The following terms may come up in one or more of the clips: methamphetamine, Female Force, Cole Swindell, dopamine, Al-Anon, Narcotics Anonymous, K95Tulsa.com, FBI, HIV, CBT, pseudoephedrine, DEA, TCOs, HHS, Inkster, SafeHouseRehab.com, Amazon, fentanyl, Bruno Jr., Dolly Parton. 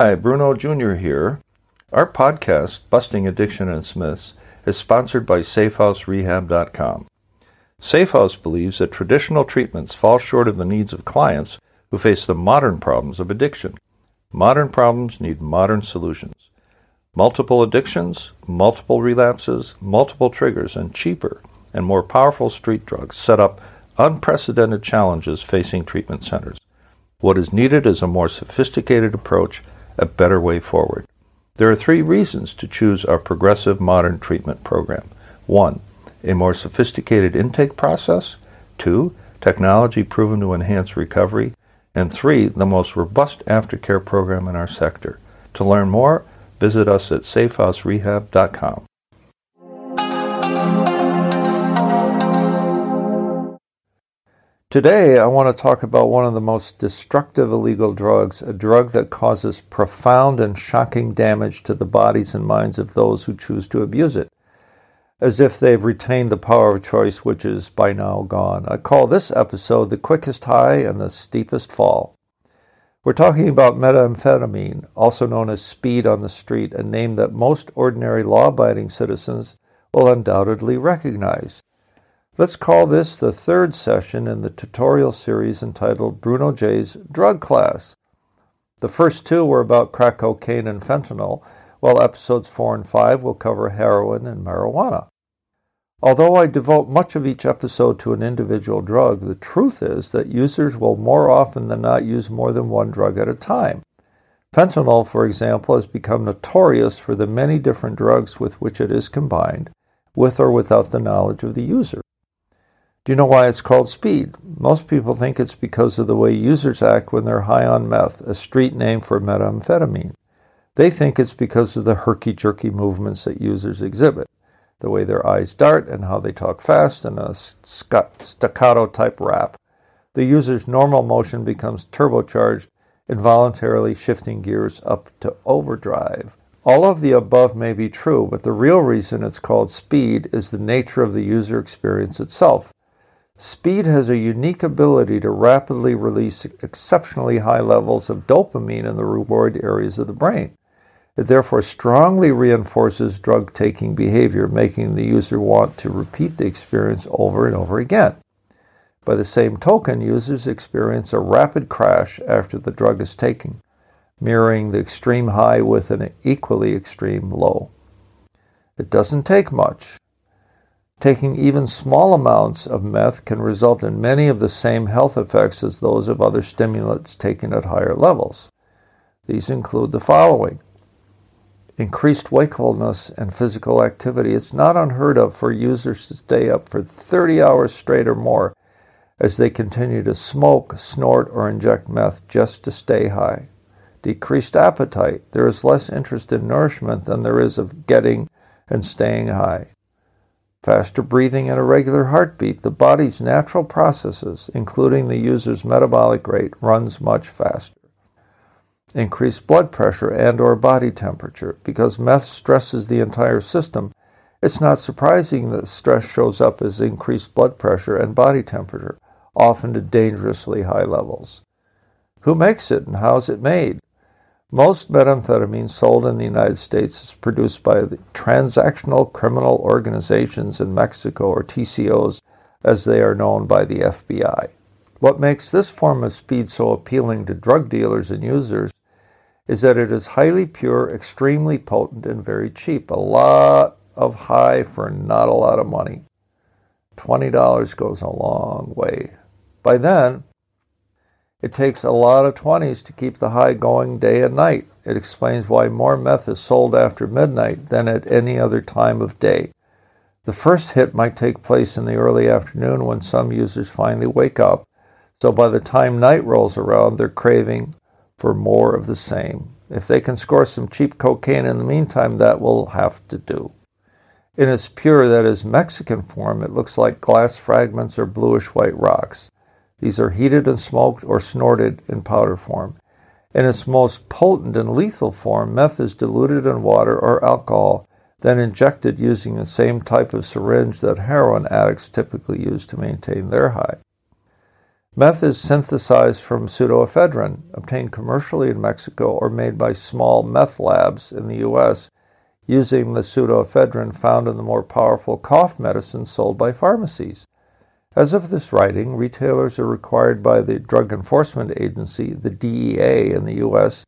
Hi, Bruno Jr. here. Our podcast, Busting Addiction and Smiths, is sponsored by SafeHouseRehab.com. SafeHouse believes that traditional treatments fall short of the needs of clients who face the modern problems of addiction. Modern problems need modern solutions. Multiple addictions, multiple relapses, multiple triggers, and cheaper and more powerful street drugs set up unprecedented challenges facing treatment centers. What is needed is a more sophisticated approach, a better way forward. There are three reasons to choose our progressive modern treatment program. 1. A more sophisticated intake process. 2. Technology proven to enhance recovery. And 3. The most robust aftercare program in our sector. To learn more, visit us at SafeHouseRehab.com. Today, I want to talk about one of the most destructive illegal drugs, a drug that causes profound and shocking damage to the bodies and minds of those who choose to abuse it, as if they've retained the power of choice, which is by now gone. I call this episode The Quickest High and the Steepest Fall. We're talking about methamphetamine, also known as speed on the street, a name that most ordinary law-abiding citizens will undoubtedly recognize. Let's call this the third session in the tutorial series entitled Bruno J's Drug Class. The first two were about crack cocaine and fentanyl, while episodes 4 and 5 will cover heroin and marijuana. Although I devote much of each episode to an individual drug, the truth is that users will more often than not use more than one drug at a time. Fentanyl, for example, has become notorious for the many different drugs with which it is combined, with or without the knowledge of the user. Do you know why it's called speed? Most people think it's because of the way users act when they're high on meth, a street name for methamphetamine. They think it's because of the herky-jerky movements that users exhibit, the way their eyes dart and how they talk fast in a staccato-type rap. The user's normal motion becomes turbocharged, involuntarily shifting gears up to overdrive. All of the above may be true, but the real reason it's called speed is the nature of the user experience itself. Speed has a unique ability to rapidly release exceptionally high levels of dopamine in the reward areas of the brain. It therefore strongly reinforces drug-taking behavior, making the user want to repeat the experience over and over again. By the same token, users experience a rapid crash after the drug is taken, mirroring the extreme high with an equally extreme low. It doesn't take much. Taking even small amounts of meth can result in many of the same health effects as those of other stimulants taken at higher levels. These include the following. Increased wakefulness and physical activity. It's not unheard of for users to stay up for 30 hours straight or more as they continue to smoke, snort, or inject meth just to stay high. Decreased appetite. There is less interest in nourishment than there is of getting and staying high. Faster breathing and a regular heartbeat, the body's natural processes, including the user's metabolic rate, runs much faster. Increased blood pressure and or body temperature. Because meth stresses the entire system, it's not surprising that stress shows up as increased blood pressure and body temperature, often to dangerously high levels. Who makes it and how is it made? Most methamphetamine sold in the United States is produced by the transactional criminal organizations in Mexico, or TCOs, as they are known by the FBI. What makes this form of speed so appealing to drug dealers and users is that it is highly pure, extremely potent, and very cheap. A lot of high for not a lot of money. $20 goes a long way. By then, it takes a lot of 20s to keep the high going day and night. It explains why more meth is sold after midnight than at any other time of day. The first hit might take place in the early afternoon when some users finally wake up, so by the time night rolls around, they're craving for more of the same. If they can score some cheap cocaine in the meantime, that will have to do. In its pure, that is, Mexican form, it looks like glass fragments or bluish-white rocks. These are heated and smoked or snorted in powder form. In its most potent and lethal form, meth is diluted in water or alcohol, then injected using the same type of syringe that heroin addicts typically use to maintain their high. Meth is synthesized from pseudoephedrine, obtained commercially in Mexico or made by small meth labs in the U.S. using the pseudoephedrine found in the more powerful cough medicines sold by pharmacies. As of this writing, retailers are required by the Drug Enforcement Agency, the DEA in the U.S.,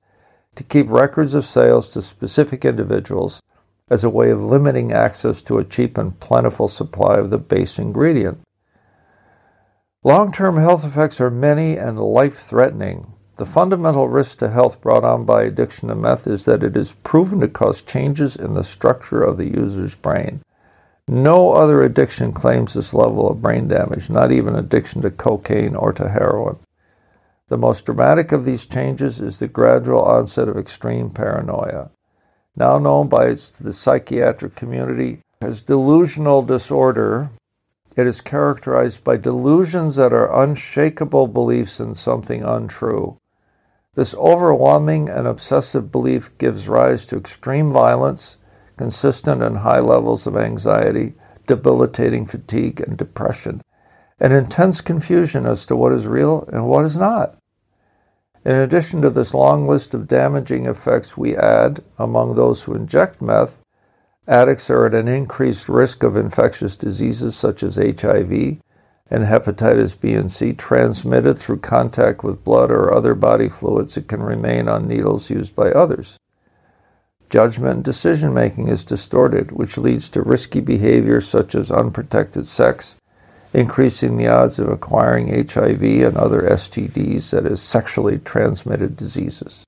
to keep records of sales to specific individuals as a way of limiting access to a cheap and plentiful supply of the base ingredient. Long-term health effects are many and life-threatening. The fundamental risk to health brought on by addiction to meth is that it is proven to cause changes in the structure of the user's brain. No other addiction claims this level of brain damage, not even addiction to cocaine or to heroin. The most dramatic of these changes is the gradual onset of extreme paranoia, now known by the psychiatric community as delusional disorder. It is characterized by delusions that are unshakable beliefs in something untrue. This overwhelming and obsessive belief gives rise to extreme violence, consistent and high levels of anxiety, debilitating fatigue and depression, and intense confusion as to what is real and what is not. In addition to this long list of damaging effects, we add, among those who inject meth, addicts are at an increased risk of infectious diseases such as HIV and hepatitis B and C transmitted through contact with blood or other body fluids that can remain on needles used by others. Judgment and decision-making is distorted, which leads to risky behavior such as unprotected sex, increasing the odds of acquiring HIV and other STDs, that is, sexually transmitted diseases.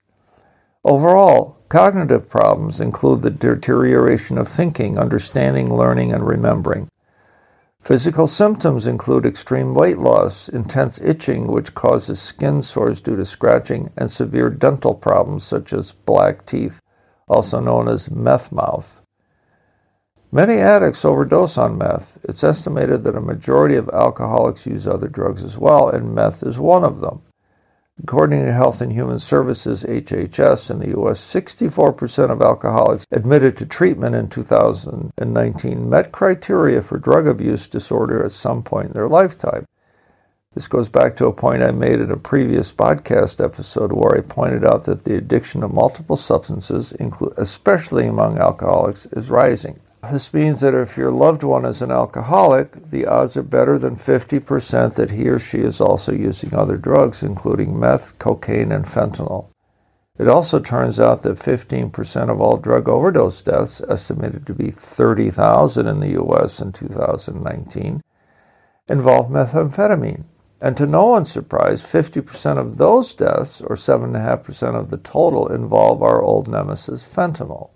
Overall, cognitive problems include the deterioration of thinking, understanding, learning, and remembering. Physical symptoms include extreme weight loss, intense itching, which causes skin sores due to scratching, and severe dental problems such as black teeth, also known as meth mouth. Many addicts overdose on meth. It's estimated that a majority of alcoholics use other drugs as well, and meth is one of them. According to Health and Human Services, HHS, in the U.S., 64% of alcoholics admitted to treatment in 2019 met criteria for drug abuse disorder at some point in their lifetime. This goes back to a point I made in a previous podcast episode where I pointed out that the addiction to multiple substances, especially among alcoholics, is rising. This means that if your loved one is an alcoholic, the odds are better than 50% that he or she is also using other drugs, including meth, cocaine, and fentanyl. It also turns out that 15% of all drug overdose deaths, estimated to be 30,000 in the U.S. in 2019, involve methamphetamine. And to no one's surprise, 50% of those deaths, or 7.5% of the total, involve our old nemesis, fentanyl.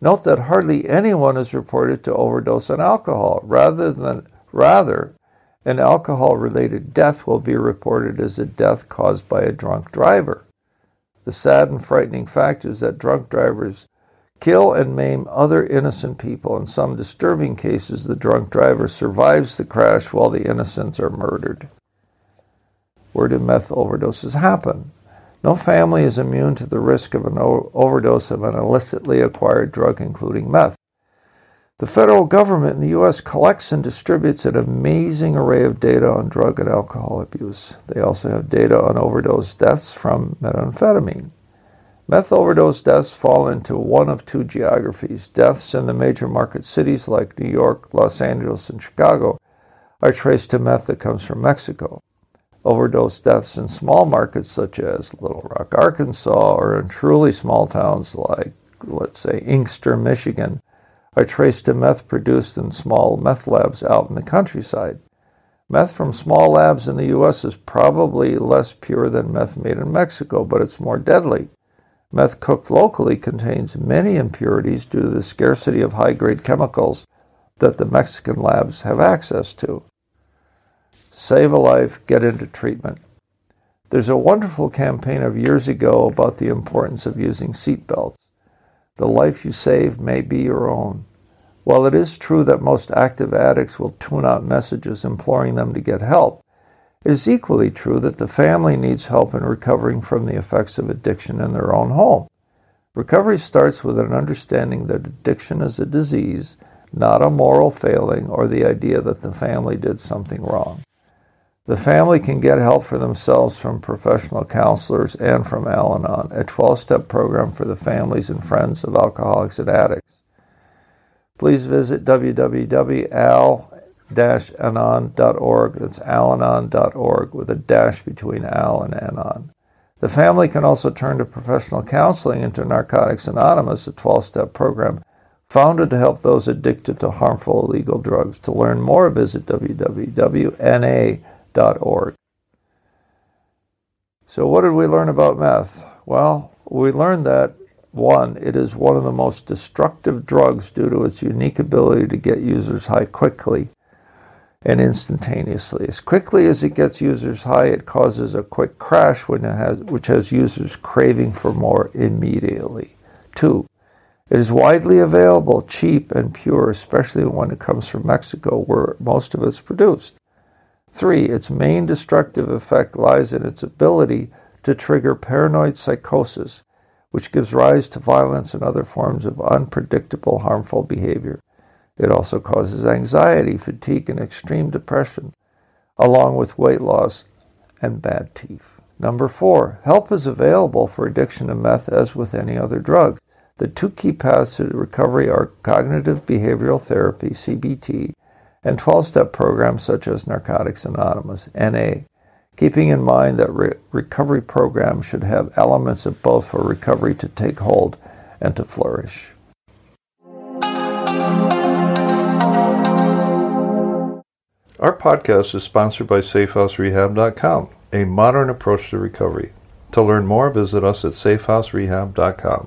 Note that hardly anyone is reported to overdose on alcohol. Rather, an alcohol-related death will be reported as a death caused by a drunk driver. The sad and frightening fact is that drunk drivers kill and maim other innocent people. In some disturbing cases, the drunk driver survives the crash while the innocents are murdered. Where do meth overdoses happen? No family is immune to the risk of an overdose of an illicitly acquired drug, including meth. The federal government in the U.S. collects and distributes an amazing array of data on drug and alcohol abuse. They also have data on overdose deaths from methamphetamine. Meth overdose deaths fall into one of two geographies. Deaths in the major market cities like New York, Los Angeles, and Chicago are traced to meth that comes from Mexico. Overdose deaths in small markets such as Little Rock, Arkansas, or in truly small towns like, let's say, Inkster, Michigan, are traced to meth produced in small meth labs out in the countryside. Meth from small labs in the U.S. is probably less pure than meth made in Mexico, but it's more deadly. Meth cooked locally contains many impurities due to the scarcity of high-grade chemicals that the Mexican labs have access to. Save a life, get into treatment. There's a wonderful campaign of years ago about the importance of using seatbelts. The life you save may be your own. While it is true that most active addicts will tune out messages imploring them to get help, it is equally true that the family needs help in recovering from the effects of addiction in their own home. Recovery starts with an understanding that addiction is a disease, not a moral failing or the idea that the family did something wrong. The family can get help for themselves from professional counselors and from Al-Anon, a 12-step program for the families and friends of alcoholics and addicts. Please visit www.al-anon.org. That's alanon.org with a dash between al and anon. The family can also turn to professional counseling and to Narcotics Anonymous, a 12-step program founded to help those addicted to harmful illegal drugs. To learn more, visit www.na.org. So what did we learn about meth? Well, we learned that, one, it is one of the most destructive drugs due to its unique ability to get users high quickly and instantaneously. As quickly as it gets users high, it causes a quick crash, which has users craving for more immediately. Two, it is widely available, cheap, and pure, especially when it comes from Mexico, where most of it's produced. Three, its main destructive effect lies in its ability to trigger paranoid psychosis, which gives rise to violence and other forms of unpredictable, harmful behavior. It also causes anxiety, fatigue, and extreme depression, along with weight loss and bad teeth. Number four, help is available for addiction to meth as with any other drug. The two key paths to recovery are cognitive behavioral therapy, CBT, and 12-step programs such as Narcotics Anonymous, NA, keeping in mind that recovery programs should have elements of both for recovery to take hold and to flourish. Our podcast is sponsored by SafeHouseRehab.com, a modern approach to recovery. To learn more, visit us at SafeHouseRehab.com.